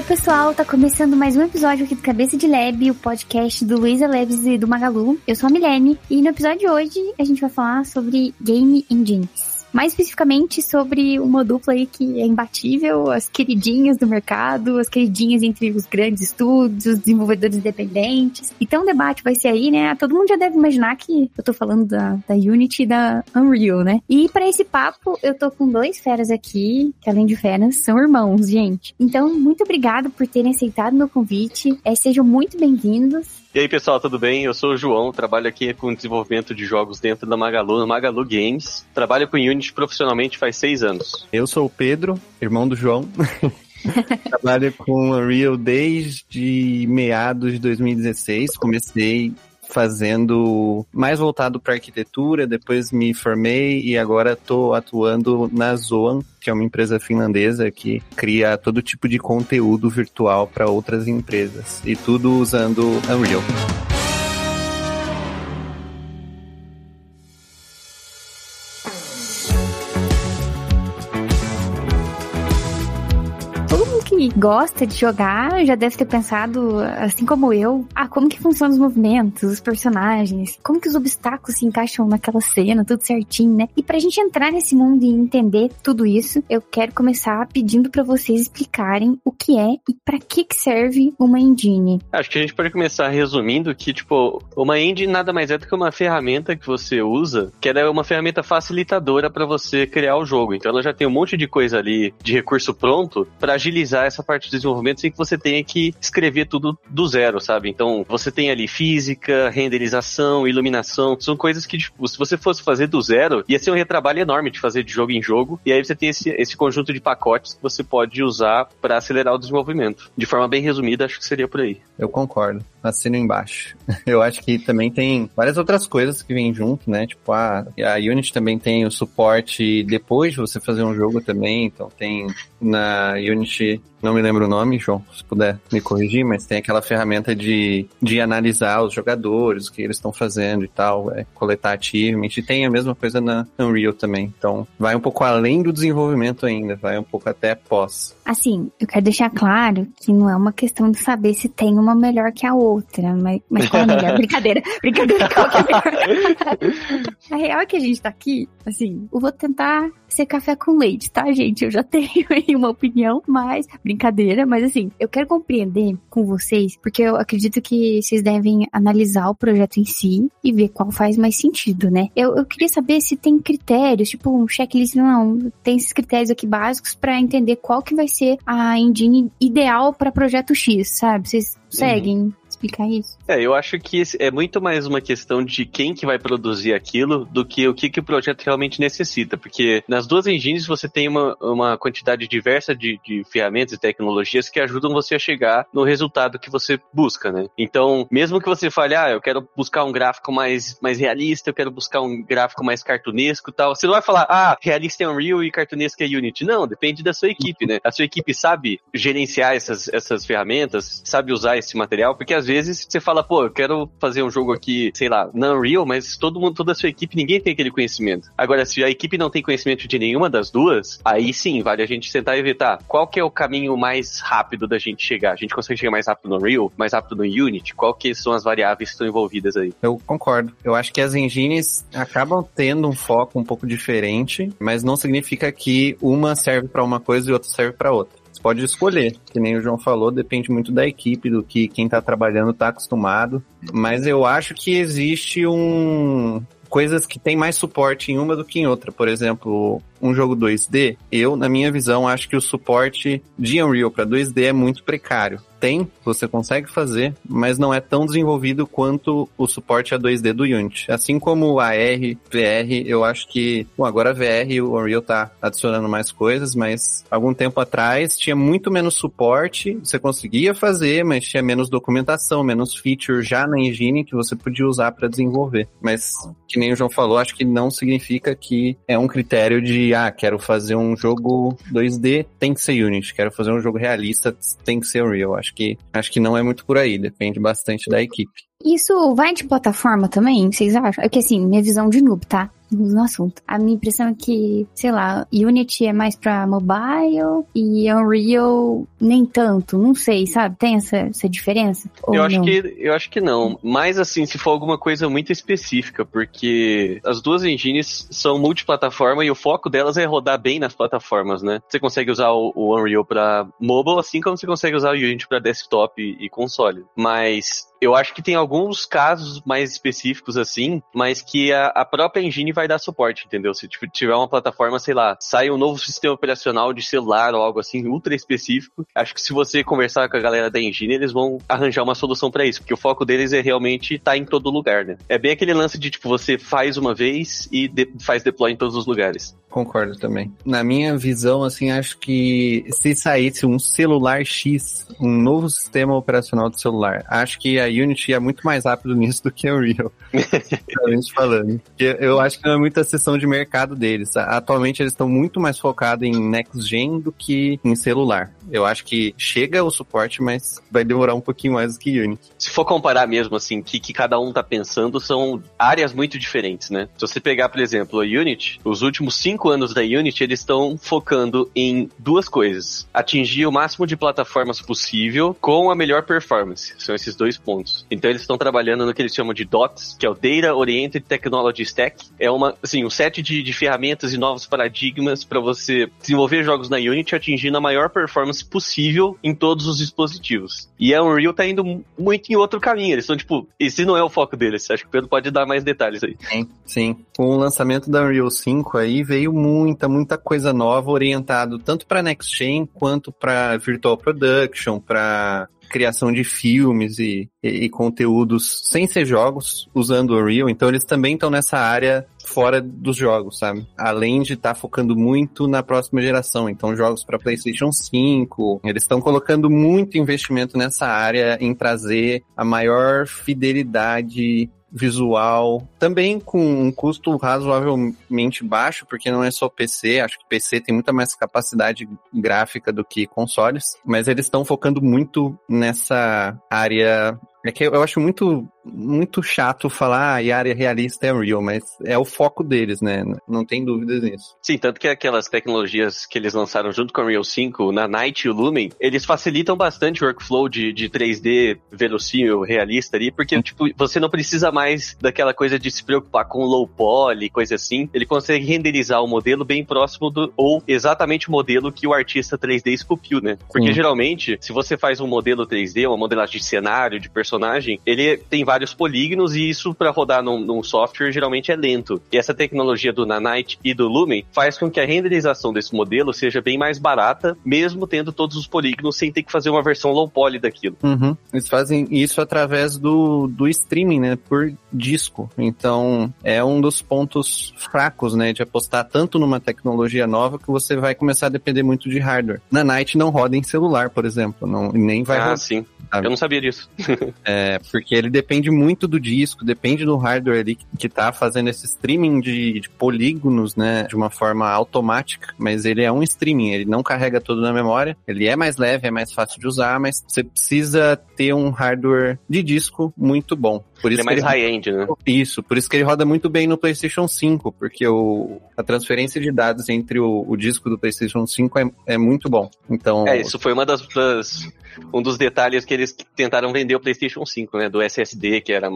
Oi pessoal, tá começando mais um episódio aqui do Cabeça de Lab, o podcast do Luiza Labs e do Magalu. Eu sou a Milene e no episódio de hoje a gente vai falar sobre Game Engines. Mais especificamente sobre uma dupla aí que é imbatível, as queridinhas do mercado, as queridinhas entre os grandes estúdios, os desenvolvedores independentes. Então o debate vai ser aí, né? Todo mundo já deve imaginar que eu tô falando da Unity e da Unreal, né? E pra esse papo eu tô com dois feras aqui, que além de feras, são irmãos, gente. Então, muito obrigado por terem aceitado meu convite. Sejam muito bem-vindos. E aí, pessoal, tudo bem? Eu sou o João, trabalho aqui com desenvolvimento de jogos dentro da Magalu, no Magalu Games. Trabalho com Unity profissionalmente faz 6 anos. Eu sou o Pedro, irmão do João. Trabalho com Unreal desde meados de 2016. Comecei fazendo mais voltado para arquitetura, depois me formei e agora estou atuando na Zoan, que é uma empresa finlandesa que cria todo tipo de conteúdo virtual para outras empresas. E tudo usando Unreal. Gosta de jogar, já deve ter pensado, assim como eu, como que funcionam os movimentos, os personagens, como que os obstáculos se encaixam naquela cena, tudo certinho, né? E pra gente entrar nesse mundo e entender tudo isso, eu quero começar pedindo pra vocês explicarem o que é e pra que serve uma engine. Acho que a gente pode começar resumindo que, uma engine nada mais é do que uma ferramenta que você usa, que ela é uma ferramenta facilitadora pra você criar o jogo. Então ela já tem um monte de coisa ali, de recurso pronto, pra agilizar essa parte do desenvolvimento sem que você tenha que escrever tudo do zero, sabe? Então, você tem ali física, renderização, iluminação, são coisas que, se você fosse fazer do zero, ia ser um retrabalho enorme de fazer de jogo em jogo, e aí você tem esse conjunto de pacotes que você pode usar para acelerar o desenvolvimento. De forma bem resumida, acho que seria por aí. Eu concordo. Assino embaixo. Eu acho que também tem várias outras coisas que vêm junto, né? A Unity também tem o suporte depois de você fazer um jogo também, então tem na Unity, não me lembro o nome, João, se puder me corrigir, mas tem aquela ferramenta de analisar os jogadores, o que eles estão fazendo e tal, coletar achievement, e tem a mesma coisa na Unreal também, então vai um pouco além do desenvolvimento ainda, vai um pouco até pós. Assim, eu quero deixar claro que não é uma questão de saber se tem uma melhor que a outra, mas qual é melhor? Brincadeira, qual é melhor? A real é que a gente tá aqui, assim, eu vou tentar ser café com leite, tá, gente? Eu já tenho aí uma opinião, mas brincadeira, mas assim, eu quero compreender com vocês, porque eu acredito que vocês devem analisar o projeto em si e ver qual faz mais sentido, né? Eu queria saber se tem critérios, um checklist, não, tem esses critérios aqui básicos pra entender qual que vai ser a engine ideal pra projeto X, sabe? Vocês seguem? Explicar isso. Eu acho que é muito mais uma questão de quem que vai produzir aquilo do que o que o projeto realmente necessita, porque nas duas engines você tem uma quantidade diversa de ferramentas e tecnologias que ajudam você a chegar no resultado que você busca, né? Então, mesmo que você fale, eu quero buscar um gráfico mais realista, eu quero buscar um gráfico mais cartunesco e tal, você não vai falar, realista é Unreal e cartunesco é Unity. Não, depende da sua equipe, né? A sua equipe sabe gerenciar essas ferramentas, sabe usar esse material, porque às vezes você fala, eu quero fazer um jogo aqui, sei lá, na Unreal, mas toda a sua equipe, ninguém tem aquele conhecimento. Agora, se a equipe não tem conhecimento de nenhuma das duas, aí sim, vale a gente sentar e evitar. Qual que é o caminho mais rápido da gente chegar? A gente consegue chegar mais rápido no Unreal, mais rápido no Unity? Qual que são as variáveis que estão envolvidas aí? Eu concordo. Eu acho que as engines acabam tendo um foco um pouco diferente, mas não significa que uma serve para uma coisa e outra serve para outra. Pode escolher, que nem o João falou, depende muito da equipe, do que quem tá trabalhando tá acostumado, mas eu acho que existe coisas que tem mais suporte em uma do que em outra. Por exemplo, um jogo 2D, eu, na minha visão, acho que o suporte de Unreal para 2D é muito precário. Você consegue fazer, mas não é tão desenvolvido quanto o suporte a 2D do Unity. Assim como AR, VR, eu acho que... agora VR e o Unreal tá adicionando mais coisas, mas algum tempo atrás tinha muito menos suporte, você conseguia fazer, mas tinha menos documentação, menos feature já na engine que você podia usar para desenvolver. Mas, que nem o João falou, acho que não significa que é um critério de, quero fazer um jogo 2D, tem que ser Unity. Quero fazer um jogo realista, tem que ser Unreal. Acho que não é muito por aí, depende bastante da equipe. Isso vai de plataforma também, vocês acham? É que minha visão de noob, tá? no assunto. A minha impressão é que, sei lá, Unity é mais pra mobile e Unreal nem tanto, não sei, sabe? Tem essa diferença? Eu acho que não. Mas, assim, se for alguma coisa muito específica, porque as duas engines são multiplataforma e o foco delas é rodar bem nas plataformas, né? Você consegue usar o Unreal pra mobile, assim como você consegue usar o Unity pra desktop e console. Mas eu acho que tem alguns casos mais específicos, assim, mas que a própria engine vai dar suporte, entendeu? Se tipo, tiver uma plataforma, sei lá, sai um novo sistema operacional de celular ou algo assim, ultra específico, acho que se você conversar com a galera da engine, eles vão arranjar uma solução pra isso, porque o foco deles é realmente estar em todo lugar, né? É bem aquele lance de, tipo, você faz uma vez e faz deploy em todos os lugares. Concordo também. Na minha visão, assim, acho que se saísse um celular X, um novo sistema operacional de celular, acho que a Unity é muito mais rápido nisso do que a Unreal, realmente falando. Eu acho que não é muita sessão de mercado deles. Atualmente eles estão muito mais focados em next gen do que em celular. Eu acho que chega o suporte, mas vai demorar um pouquinho mais do que Unity. Se for comparar mesmo, assim, o que cada um tá pensando são áreas muito diferentes, né? Se você pegar, por exemplo, a Unity, os últimos 5 anos da Unity, eles estão focando em duas coisas. Atingir o máximo de plataformas possível com a melhor performance. São esses dois pontos. Então, eles estão trabalhando no que eles chamam de DOTS, que é o Data Oriented Technology Stack. É um set de ferramentas e novos paradigmas para você desenvolver jogos na Unity atingindo a maior performance possível em todos os dispositivos. E a Unreal tá indo muito em outro caminho. Eles estão, tipo, esse não é o foco deles. Acho que o Pedro pode dar mais detalhes aí. Sim. Com o lançamento da Unreal 5 aí, veio muita coisa nova, orientado tanto para Next Gen, quanto para Virtual Production, para criação de filmes e conteúdos sem ser jogos, usando o Unreal. Então eles também estão nessa área fora dos jogos, sabe? Além de estar focando muito na próxima geração. Então, jogos para PlayStation 5, eles estão colocando muito investimento nessa área em trazer a maior fidelidade visual, também com um custo razoavelmente baixo, porque não é só PC, acho que PC tem muita mais capacidade gráfica do que consoles, mas eles estão focando muito nessa área. É que eu acho muito chato falar a área realista é Unreal, mas é o foco deles, né? Não tem dúvidas nisso. Sim, tanto que aquelas tecnologias que eles lançaram junto com a Unreal 5, o Nanite e o Lumen, eles facilitam bastante o workflow de 3D verossímil, realista ali, porque tipo, você não precisa mais daquela coisa de se preocupar com low poly, coisa assim. Ele consegue renderizar o modelo bem próximo do, ou exatamente o modelo que o artista 3D esculpiu, né? Porque geralmente, se você faz um modelo 3D, uma modelagem de cenário, de personagem, ele tem vários polígonos e isso, para rodar num software, geralmente é lento. E essa tecnologia do Nanite e do Lumen faz com que a renderização desse modelo seja bem mais barata, mesmo tendo todos os polígonos, sem ter que fazer uma versão low poly daquilo. Eles fazem isso através do streaming, né, por disco. Então, é um dos pontos fracos, né, de apostar tanto numa tecnologia nova que você vai começar a depender muito de hardware. Nanite não roda em celular, por exemplo, não, nem vai rodar. Ah, sim. Sabe? Eu não sabia disso. É, porque ele depende muito do disco, depende do hardware ali que tá fazendo esse streaming de polígonos, né, de uma forma automática, mas ele é um streaming, ele não carrega tudo na memória, ele é mais leve, é mais fácil de usar, mas você precisa ter um hardware de disco muito bom. Por isso ele é mais high-end, né? Isso, por isso que ele roda muito bem no PlayStation 5, porque a transferência de dados entre o disco do PlayStation 5 é muito bom. Então, isso foi uma um dos detalhes que eles tentaram vender o PlayStation 5, né? Do SSD, que era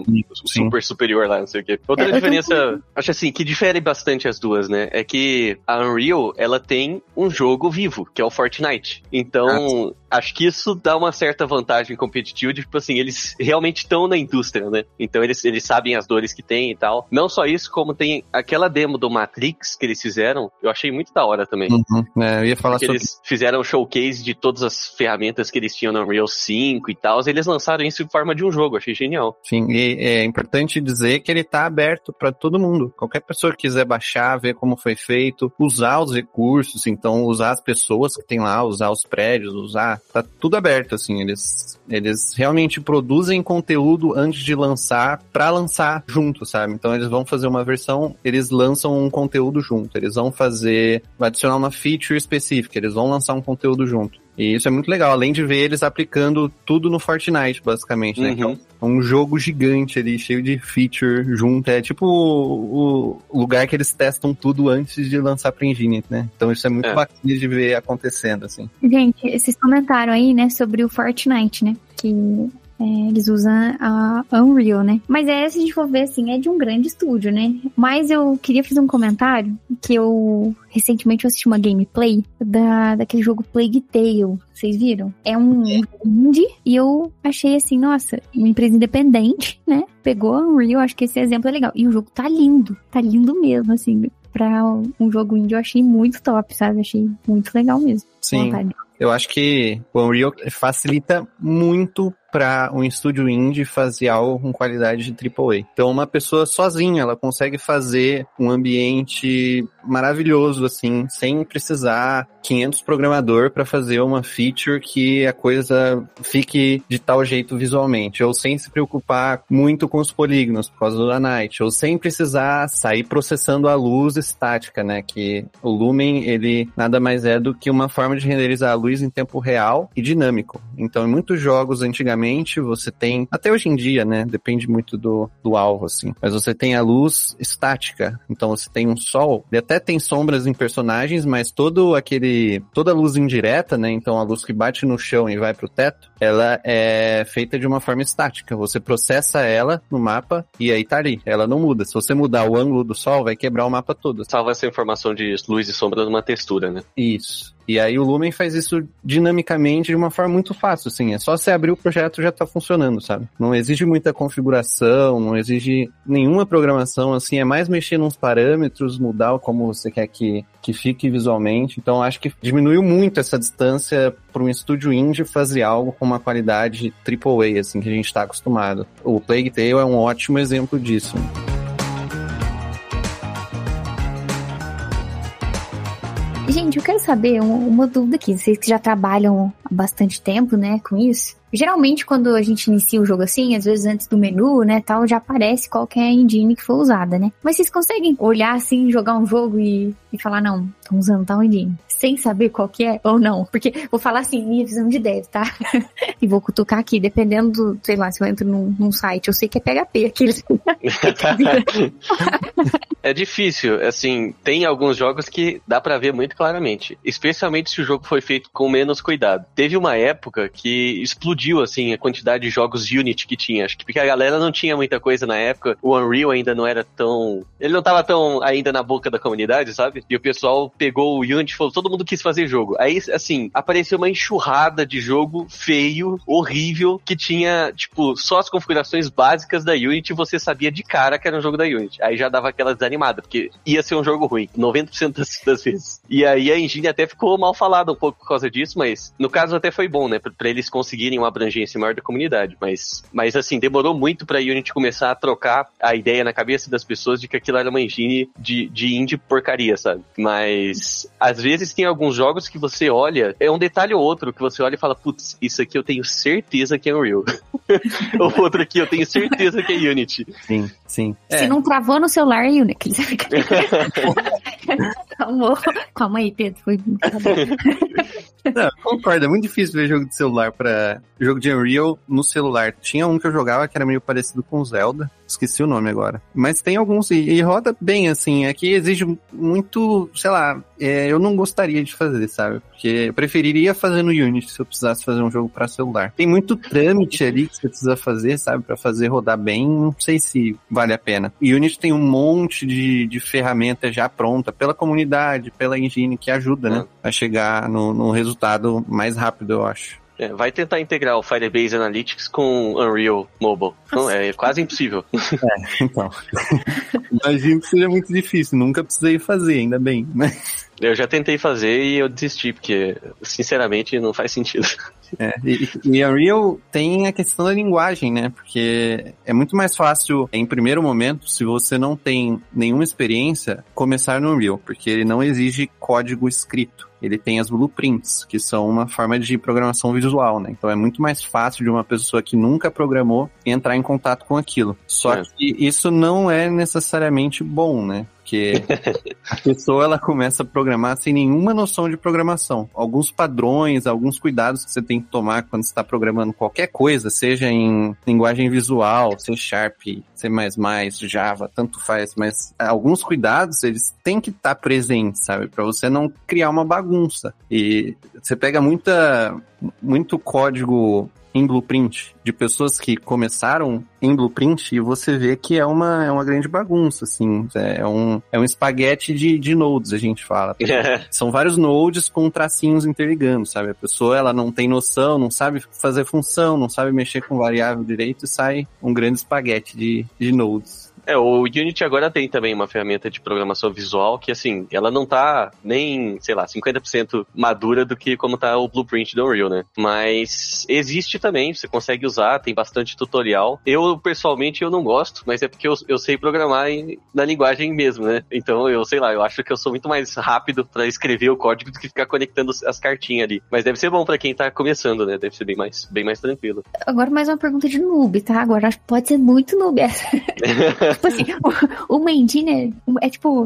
superior lá, não sei o quê. Outra diferença, acho assim, que difere bastante as duas, né? É que a Unreal, ela tem um jogo vivo, que é o Fortnite. Então, acho que isso dá uma certa vantagem competitiva, tipo assim, eles realmente estão na indústria, né? Então eles sabem as dores que tem e tal. Não só isso, como tem aquela demo do Matrix que eles fizeram, eu achei muito da hora também. Eu ia falar sobre eles fizeram um showcase de todas as ferramentas que eles tinham no Unreal 5 e tal, eles lançaram isso em forma de um jogo, achei genial. Sim, e é importante dizer que ele tá aberto pra todo mundo, qualquer pessoa que quiser baixar, ver como foi feito, usar os recursos, então usar as pessoas que tem lá, usar os prédios, tá tudo aberto, assim, eles realmente produzem conteúdo antes de lançar, pra lançar junto, sabe? Então eles vão fazer uma versão, eles lançam um conteúdo junto, eles vão adicionar uma feature específica, eles vão lançar um conteúdo junto. E isso é muito legal, além de ver eles aplicando tudo no Fortnite, basicamente, né? Uhum. Que é um jogo gigante ali, cheio de feature junto. É tipo o lugar que eles testam tudo antes de lançar pra Engine, né? Então isso é muito bacana de ver acontecendo, assim. Gente, vocês comentaram aí, né, sobre o Fortnite, né? Que eles usam a Unreal, né? Mas se a gente for ver, assim, é de um grande estúdio, né? Mas eu queria fazer um comentário que eu... Recentemente eu assisti uma gameplay daquele jogo Plague Tale. Vocês viram? É um indie e eu achei assim, nossa, uma empresa independente, né? Pegou a Unreal, acho que esse exemplo é legal. E o jogo tá lindo mesmo, assim. Pra um jogo indie eu achei muito top, sabe? Achei muito legal mesmo. Sim, eu acho que o Unreal facilita muito para um estúdio indie fazer algo com qualidade de AAA. Então, uma pessoa sozinha, ela consegue fazer um ambiente maravilhoso, assim, sem precisar 500 programador para fazer uma feature que a coisa fique de tal jeito visualmente, ou sem se preocupar muito com os polígonos, por causa do Nanite, ou sem precisar sair processando a luz estática, né, que o Lumen, ele nada mais é do que uma forma de renderizar a luz em tempo real e dinâmico. Então, em muitos jogos, antigamente, você tem, até hoje em dia, né, depende muito do alvo, assim, mas você tem a luz estática, então você tem um sol, ele até tem sombras em personagens, mas toda a luz indireta, né, então a luz que bate no chão e vai pro teto, ela é feita de uma forma estática, você processa ela no mapa e aí tá ali, ela não muda, se você mudar o ângulo do sol, vai quebrar o mapa todo. Salva essa informação de luz e sombra numa textura, né? Isso. E aí o Lumen faz isso dinamicamente de uma forma muito fácil, assim, é só você abrir o projeto e já tá funcionando, sabe? Não exige muita configuração, não exige nenhuma programação, assim, é mais mexer nos parâmetros, mudar como você quer que fique visualmente, então acho que diminuiu muito essa distância para um estúdio indie fazer algo com uma qualidade AAA, assim, que a gente tá acostumado. O Plague Tale é um ótimo exemplo disso. Gente, eu quero saber uma dúvida aqui. Vocês que já trabalham há bastante tempo, né, com isso. Geralmente, quando a gente inicia o jogo assim, às vezes antes do menu, né, tal, já aparece qualquer engine que for usada, né? Mas vocês conseguem olhar assim, jogar um jogo e falar, não, estão usando tal engine, sem saber qual que é ou não? Porque vou falar assim, minha visão de dev, tá? E vou cutucar aqui, dependendo do, sei lá, se eu entro num site, eu sei que é PHP aqueles. É difícil, assim, tem alguns jogos que dá pra ver muito claramente, especialmente se o jogo foi feito com menos cuidado. Teve uma época que explodiu, assim, a quantidade de jogos Unity que tinha, acho que porque a galera não tinha muita coisa na época, o Unreal ainda não era tão... Ele não tava tão ainda na boca da comunidade, sabe? E o pessoal pegou o Unity e falou, todo mundo quis fazer jogo. Aí, assim, apareceu uma enxurrada de jogo feio, horrível, que tinha, tipo, só as configurações básicas da Unity, você sabia de cara que era um jogo da Unity. Aí já dava aquelas animada, porque ia ser um jogo ruim, 90% das vezes. E aí a engine até ficou mal falada um pouco por causa disso, mas no caso até foi bom, né? Pra eles conseguirem uma abrangência maior da comunidade. Mas assim, demorou muito pra Unity começar a trocar a ideia na cabeça das pessoas de que aquilo era uma engine de indie porcaria, sabe? Mas às vezes tem alguns jogos que você olha, é um detalhe ou outro que você olha e fala, putz, isso aqui eu tenho certeza que é Unreal. Ou outro aqui eu tenho certeza que é Unity. Sim, sim. Se não travou no celular, é Unity. Calma aí, Pedro. Não, concordo, é muito difícil ver jogo de celular pra... Jogo de Unreal no celular. Tinha um que eu jogava que era meio parecido com Zelda. Esqueci o nome agora. Mas tem alguns e roda bem, assim. Aqui exige muito, sei lá, eu não gostaria de fazer, sabe? Porque eu preferiria fazer no Unity se eu precisasse fazer um jogo pra celular. Tem muito trâmite ali que você precisa fazer, sabe? Pra fazer rodar bem, não sei se vale a pena. E Unity tem um monte de ferramenta já pronta pela comunidade, pela engine, que ajuda, né? A chegar no resultado mais rápido, eu acho. Vai tentar integrar o Firebase Analytics com Unreal Mobile. Não, é quase impossível. Então. Imagino que seja muito difícil. Nunca precisei fazer, ainda bem, né? Eu já tentei fazer e eu desisti, porque, sinceramente, não faz sentido. E Unreal tem a questão da linguagem, né? Porque é muito mais fácil, em primeiro momento, se você não tem nenhuma experiência, começar no Unreal, porque ele não exige código escrito. ele tem as blueprints, que são uma forma de programação visual, né? Então é muito mais fácil de uma pessoa que nunca programou entrar em contato com aquilo. Só que isso não é necessariamente bom, né? Porque a pessoa, ela começa a programar sem nenhuma noção de programação. Alguns padrões, alguns cuidados que você tem que tomar quando você está programando qualquer coisa, seja em linguagem visual, C Sharp, C++, Java, tanto faz, mas alguns cuidados, eles têm que estar presentes, sabe? Para você não criar uma bagunça. E você pega muito código em blueprint, de pessoas que começaram em blueprint, e você vê que é uma grande bagunça, assim, é um espaguete de nodes, a gente fala. São vários nodes com tracinhos interligando, sabe? A pessoa, ela não tem noção, não sabe fazer função, não sabe mexer com variável direito, e sai um grande espaguete de nodes. O Unity agora tem também uma ferramenta de programação visual que, assim, ela não tá nem, 50% madura do que como tá o blueprint do Unreal, né? Mas existe também, você consegue usar, tem bastante tutorial. Eu, pessoalmente, eu não gosto, mas é porque eu sei programar na linguagem mesmo, né? Então, eu acho que eu sou muito mais rápido pra escrever o código do que ficar conectando as cartinhas ali. Mas deve ser bom pra quem tá começando, né? Deve ser bem mais tranquilo. Agora, mais uma pergunta de noob, tá? Agora, acho que pode ser muito noob essa. Tipo assim, uma engine é tipo,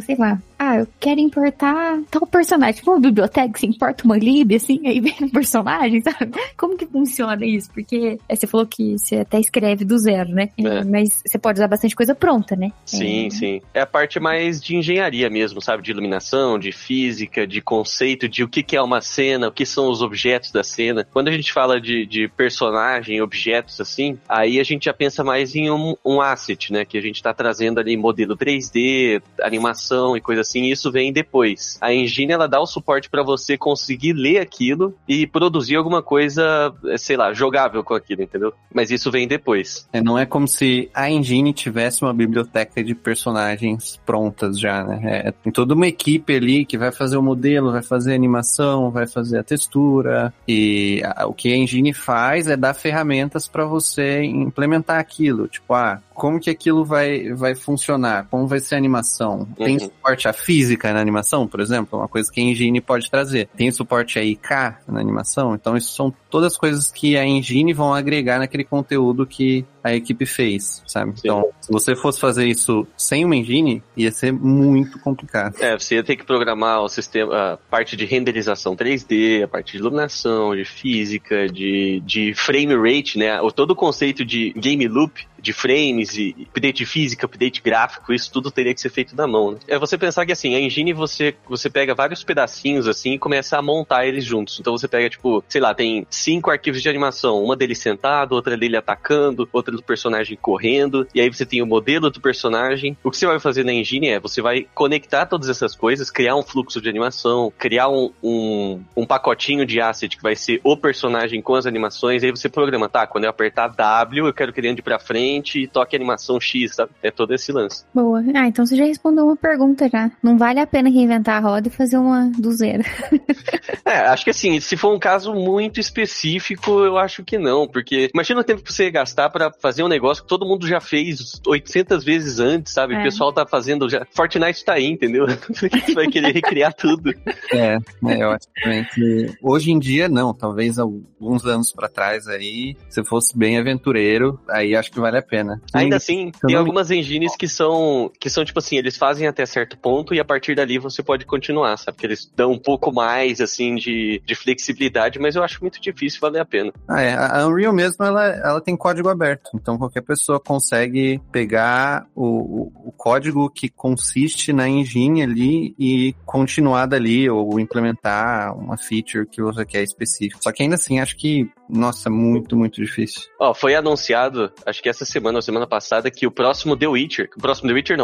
eu quero importar tal personagem. Tipo uma biblioteca, você importa uma lib, assim, aí vem um personagem, sabe? Como que funciona isso? Porque você falou que você até escreve do zero, né? É. Mas você pode usar bastante coisa pronta, né? Sim. É a parte mais de engenharia mesmo, sabe? De iluminação, de física, de conceito, de o que é uma cena, o que são os objetos da cena. Quando a gente fala de personagem, objetos, assim, aí a gente já pensa mais em um asset, né? Que a gente tá trazendo ali modelo 3D, animação e coisa assim, e isso vem depois. A engine, ela dá o suporte pra você conseguir ler aquilo e produzir alguma coisa, jogável com aquilo, entendeu? Mas isso vem depois. Não é como se a engine tivesse uma biblioteca de personagens prontas já, né? Tem toda uma equipe ali que vai fazer o modelo, vai fazer a animação, vai fazer a textura, e o que a engine faz é dar ferramentas pra você implementar aquilo. Tipo, como que aquilo vai funcionar? Como vai ser a animação? Tem suporte à física na animação, por exemplo? Uma coisa que a engine pode trazer. Tem suporte a IK na animação? Então, isso são todas coisas que a engine vão agregar naquele conteúdo que a equipe fez, sabe? Sim. Então, se você fosse fazer isso sem uma engine, ia ser muito complicado. Você ia ter que programar o sistema, a parte de renderização 3D, a parte de iluminação, de física, de frame rate, né? Todo o conceito de game loop, de frames, e update física, update gráfico, isso tudo teria que ser feito na mão, né? É você pensar que, assim, a engine você pega vários pedacinhos, assim, e começa a montar eles juntos. Então você pega, tipo, tem 5 arquivos de animação, uma dele sentado, outra dele atacando, outra do personagem correndo, e aí você tem o modelo do personagem. O que você vai fazer na engine é, você vai conectar todas essas coisas, criar um fluxo de animação, criar um pacotinho de asset que vai ser o personagem com as animações, aí você programa, quando eu apertar W, eu quero que ele ande pra frente e toque a animação X, sabe? É todo esse lance. Boa. Então você já respondeu uma pergunta já. Não vale a pena reinventar a roda e fazer uma do zero. Acho que assim, se for um caso muito específico, eu acho que não, porque imagina o tempo que você ia gastar pra fazer um negócio que todo mundo já fez 800 vezes antes, sabe? O pessoal tá fazendo já. Fortnite tá aí, entendeu? Você vai querer recriar tudo. Eu acho que hoje em dia não, talvez alguns anos pra trás aí, se fosse bem aventureiro, aí acho que vale a pena. Ainda assim, tem algumas engines que são tipo assim, eles fazem até certo ponto e a partir dali você pode continuar, sabe? Porque eles dão um pouco mais, assim, de flexibilidade, mas eu acho muito difícil valer a pena. A Unreal mesmo, ela tem código aberto. Então, qualquer pessoa consegue pegar o código que consiste na engine ali e continuar dali, ou implementar uma feature que você quer específica. Só que ainda assim, acho que, muito, muito difícil. Foi anunciado, acho que essa semana ou semana passada, que o próximo The Witcher,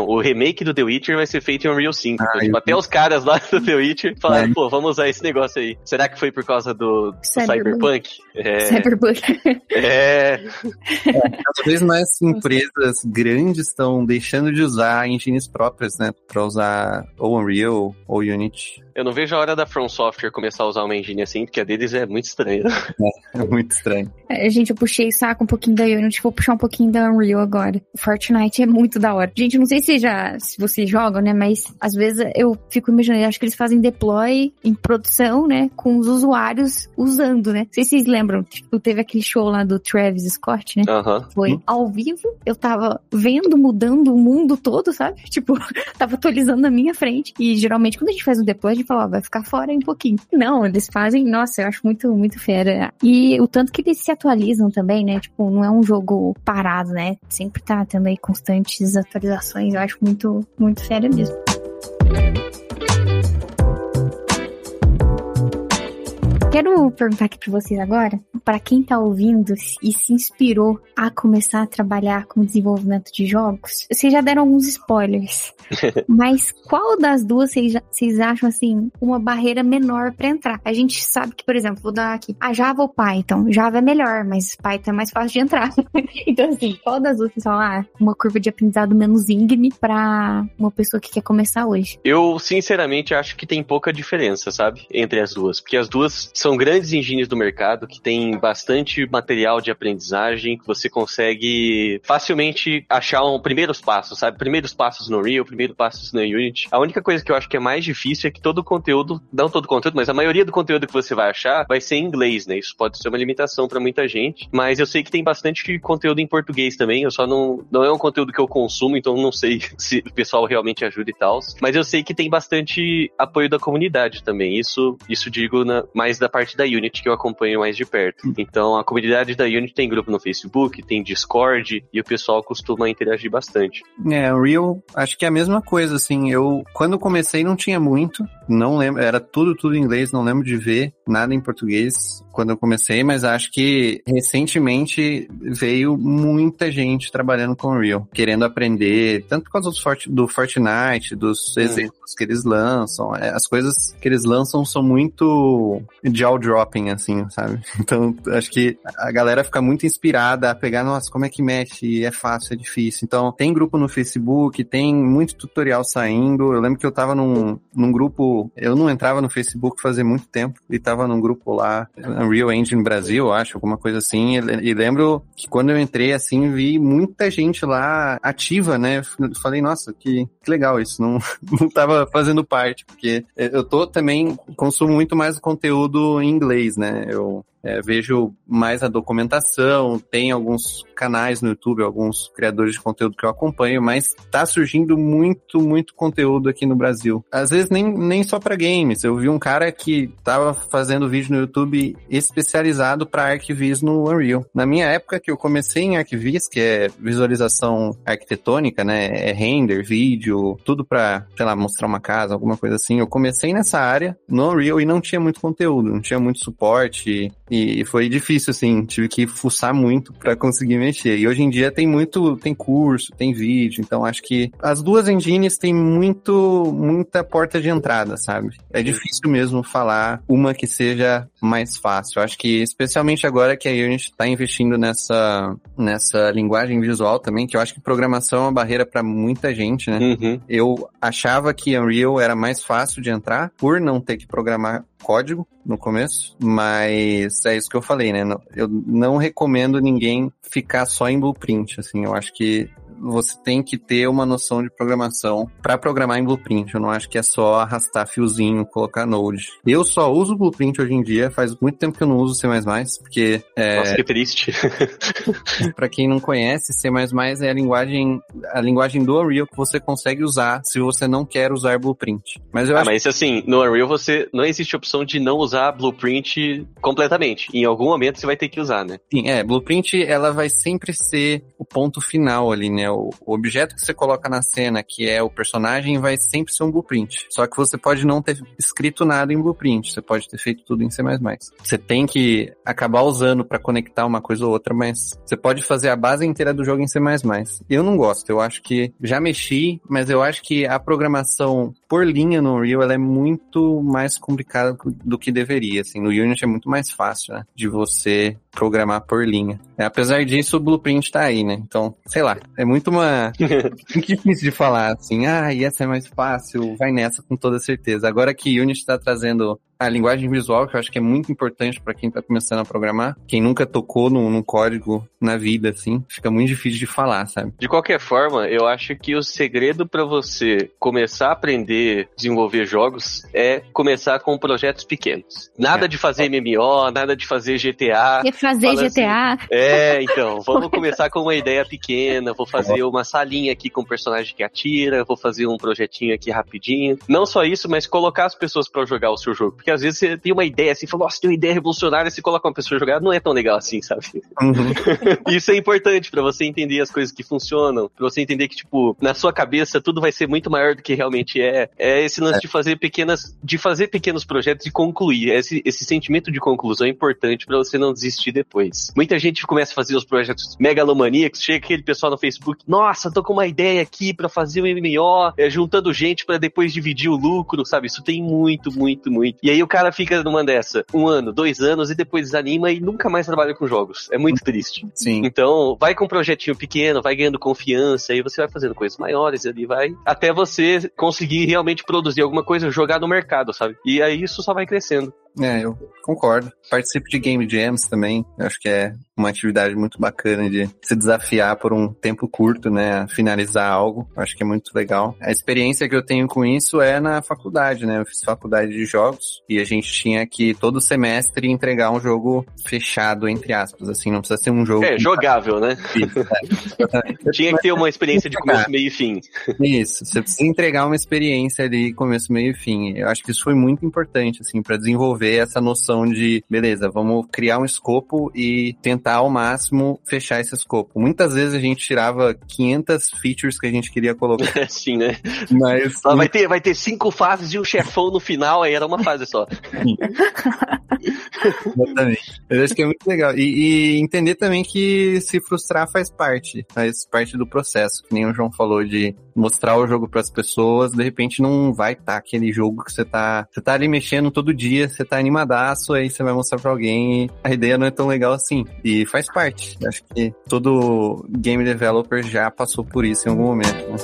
o remake do The Witcher vai ser feito em Unreal 5. Até os caras lá do The Witcher falaram, vamos usar esse negócio aí. Será que foi por causa do Cyberpunk? Cyberpunk. Cada vez mais empresas grandes estão deixando de usar engines próprias, né? Pra usar ou Unreal ou Unity. Eu não vejo a hora da From Software começar a usar uma engine assim, porque a deles é muito estranha. É muito estranho. É, gente, eu puxei saco um pouquinho da Unity, vou puxar um pouquinho da Unreal agora. O Fortnite é muito da hora. Gente, não sei se vocês jogam, né, mas às vezes eu fico imaginando, acho que eles fazem deploy em produção, né, com os usuários usando, né. Não sei se vocês lembram, tipo, teve aquele show lá do Travis Scott, né, foi ao vivo, eu tava vendo, mudando o mundo todo, sabe, tipo, tava atualizando na minha frente, e geralmente quando a gente faz um deploy, a gente fala, ó, vai ficar fora um pouquinho. Não, eles fazem, nossa, eu acho muito, muito fera. E o tanto que eles se atualizam também, né, tipo, não é um jogo parado, né, sempre tá tendo aí constantes atualizações, eu acho muito, muito fera mesmo. Quero perguntar aqui pra vocês agora, pra quem tá ouvindo e se inspirou a começar a trabalhar com desenvolvimento de jogos, vocês já deram alguns spoilers, mas qual das duas vocês acham, assim, uma barreira menor pra entrar? A gente sabe que, por exemplo, vou dar aqui, a Java ou Python? Java é melhor, mas Python é mais fácil de entrar. Então, assim, qual das duas vocês falam, ah, uma curva de aprendizado menos íngreme pra uma pessoa que quer começar hoje? Eu, sinceramente, acho que tem pouca diferença, sabe, entre as duas, porque as duas são grandes engines do mercado, que tem bastante material de aprendizagem, que você consegue facilmente achar primeiros passos, sabe? Primeiros passos no Unreal, primeiros passos na Unity. A única coisa que eu acho que é mais difícil é que todo o conteúdo, não todo o conteúdo, mas a maioria do conteúdo que você vai achar vai ser em inglês, né? Isso pode ser uma limitação pra muita gente, mas eu sei que tem bastante conteúdo em português também, eu só não é um conteúdo que eu consumo, então não sei se o pessoal realmente ajuda e tal, mas eu sei que tem bastante apoio da comunidade também, isso digo mais da parte da Unity que eu acompanho mais de perto. Então, a comunidade da Unity tem grupo no Facebook, tem Discord, e o pessoal costuma interagir bastante. É, o Unreal, acho que é a mesma coisa, assim, eu, quando comecei não tinha muito, não lembro, era tudo em inglês, não lembro de ver nada em português quando eu comecei, mas acho que recentemente veio muita gente trabalhando com o Unreal, querendo aprender, tanto por causa do Fortnite, dos exemplos que eles lançam, as coisas que eles lançam são muito jaw-dropping, assim, sabe? Então, acho que a galera fica muito inspirada a pegar, nossa, como é que mexe? É fácil, é difícil. Então, tem grupo no Facebook, tem muito tutorial saindo. Eu lembro que eu tava num grupo, eu não entrava no Facebook fazia muito tempo, e tava num grupo lá, Unreal Engine Brasil, acho, alguma coisa assim, e lembro que quando eu entrei, assim, vi muita gente lá ativa, né? Eu falei, nossa, que legal isso, não tava fazendo parte, porque eu também consumo muito mais conteúdo em inglês, né? Eu vejo mais a documentação, tem alguns canais no YouTube, alguns criadores de conteúdo que eu acompanho, mas tá surgindo muito, muito conteúdo aqui no Brasil. Às vezes nem só pra games. Eu vi um cara que tava fazendo vídeo no YouTube especializado pra arquivis no Unreal. Na minha época que eu comecei em arquivis, que é visualização arquitetônica, né, é render, vídeo, tudo pra, sei lá, mostrar uma casa, alguma coisa assim, eu comecei nessa área no Unreal e não tinha muito conteúdo, não tinha muito suporte. E foi difícil, assim, tive que fuçar muito pra conseguir mexer. E hoje em dia tem curso, tem vídeo, então acho que as duas engines têm muita porta de entrada, sabe? É difícil mesmo falar uma que seja mais fácil. Acho que, especialmente agora que a Unity tá investindo nessa linguagem visual também, que eu acho que programação é uma barreira pra muita gente, né? Uhum. Eu achava que Unreal era mais fácil de entrar por não ter que programar código no começo, mas é isso que eu falei, né? Eu não recomendo ninguém ficar só em blueprint, assim, eu acho que você tem que ter uma noção de programação para programar em Blueprint. Eu não acho que é só arrastar fiozinho, colocar Node. Eu só uso Blueprint hoje em dia, faz muito tempo que eu não uso C++, porque... Nossa, que triste. Para quem não conhece, C++ é a linguagem do Unreal que você consegue usar se você não quer usar Blueprint. Mas eu acho... mas assim, no Unreal você não existe a opção de não usar Blueprint completamente. Em algum momento você vai ter que usar, né? Sim, Blueprint ela vai sempre ser o ponto final ali, né? O objeto que você coloca na cena, que é o personagem, vai sempre ser um blueprint. Só que você pode não ter escrito nada em blueprint, você pode ter feito tudo em C++. Você tem que acabar usando para conectar uma coisa ou outra, mas você pode fazer a base inteira do jogo em C++. Eu não gosto, eu acho que já mexi, mas eu acho que a programação por linha no Unreal, ela é muito mais complicada do que deveria, assim. No Unity é muito mais fácil, né, de você programar por linha. Apesar disso, o Blueprint tá aí, né? Então, sei lá, é muito uma... difícil de falar, assim, ah, e essa é mais fácil, vai nessa com toda certeza. Agora que Unity tá trazendo a linguagem visual, que eu acho que é muito importante pra quem tá começando a programar, quem nunca tocou num código na vida, assim, fica muito difícil de falar, sabe? De qualquer forma, eu acho que o segredo pra você começar a aprender a desenvolver jogos é começar com projetos pequenos. Nada de fazer MMO, nada de fazer GTA. É fazer GTA. Assim, então, vamos começar com uma ideia pequena, vou fazer uma salinha aqui com um personagem que atira, vou fazer um projetinho aqui rapidinho. Não só isso, mas colocar as pessoas pra jogar o seu jogo. Porque às vezes você tem uma ideia assim, fala, nossa, tem uma ideia revolucionária, se coloca uma pessoa jogar, não é tão legal assim, sabe? Isso é importante pra você entender as coisas que funcionam, pra você entender que, tipo, na sua cabeça tudo vai ser muito maior do que realmente é. É esse lance de fazer pequenos projetos e concluir. Esse sentimento de conclusão é importante pra você não desistir depois. Muita gente começa a fazer os projetos megalomaníacos, chega aquele pessoal no Facebook, nossa, tô com uma ideia aqui pra fazer um MMO, juntando gente pra depois dividir o lucro, sabe? Isso tem muito, muito, muito. E aí o cara fica numa dessa, 1 ano, 2 anos, e depois desanima e nunca mais trabalha com jogos. É muito triste. Sim. Então, vai com um projetinho pequeno, vai ganhando confiança, e você vai fazendo coisas maiores ali, vai até você conseguir realmente produzir alguma coisa, jogar no mercado, sabe? E aí isso só vai crescendo. Eu concordo. Participo de Game Jams também. Eu acho que é uma atividade muito bacana de se desafiar por um tempo curto, né? Finalizar algo. Eu acho que é muito legal. A experiência que eu tenho com isso é na faculdade, né? Eu fiz faculdade de jogos e a gente tinha que todo semestre entregar um jogo fechado, entre aspas, assim. Não precisa ser um jogo... jogável, né? Tinha que ter uma experiência de começo, meio e fim. Isso. Você precisa entregar uma experiência ali, começo, meio e fim. Eu acho que isso foi muito importante, assim, pra desenvolver essa noção de, beleza, vamos criar um escopo e tentar ao máximo fechar esse escopo. Muitas vezes a gente tirava 500 features que a gente queria colocar. Sim, né? Mas... Vai ter 5 fases e um chefão no final, aí era uma fase só. Sim. Exatamente. Eu acho que é muito legal. E entender também que se frustrar faz parte do processo, que nem o João falou, de mostrar o jogo pras pessoas, de repente não vai estar aquele jogo que você tá ali mexendo todo dia, você tá animadaço, aí você vai mostrar pra alguém e a ideia não é tão legal assim. E faz parte. Acho que todo game developer já passou por isso em algum momento, né?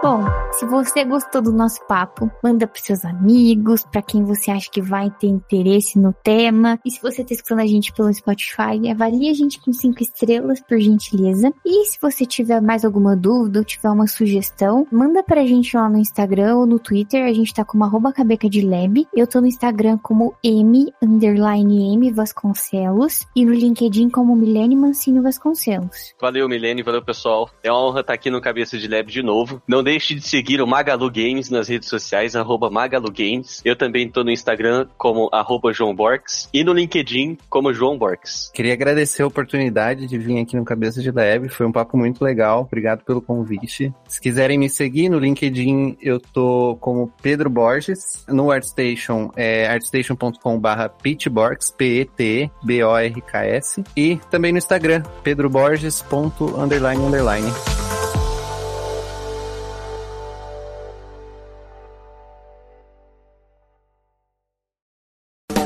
Bom, se você gostou do nosso papo, manda pros seus amigos, pra quem você acha que vai ter interesse no tema. E se você tá escutando a gente pelo Spotify, avalie a gente com 5 estrelas, por gentileza. E se você tiver mais alguma dúvida ou tiver uma sugestão, manda pra gente lá no Instagram ou no Twitter. A gente tá como @cabeça de lab. Eu tô no Instagram como m_m Vasconcelos e no LinkedIn como Milene Mancini Vasconcelos. Valeu, Milene, valeu, pessoal. É uma honra estar aqui no Cabeça de Lab de novo. Não deixe de seguir o Magalu Games nas redes sociais, @Magalu Games. Eu também tô no Instagram como @JoãoBorks e no LinkedIn como João Borks. Queria agradecer a oportunidade de vir aqui no Cabeça de Lab, foi um papo muito legal, obrigado pelo convite. Se quiserem me seguir no LinkedIn, eu tô como Pedro Borges, no Artstation é artstation.com/petborks, PETBORKS, e também no Instagram, pedroborges__.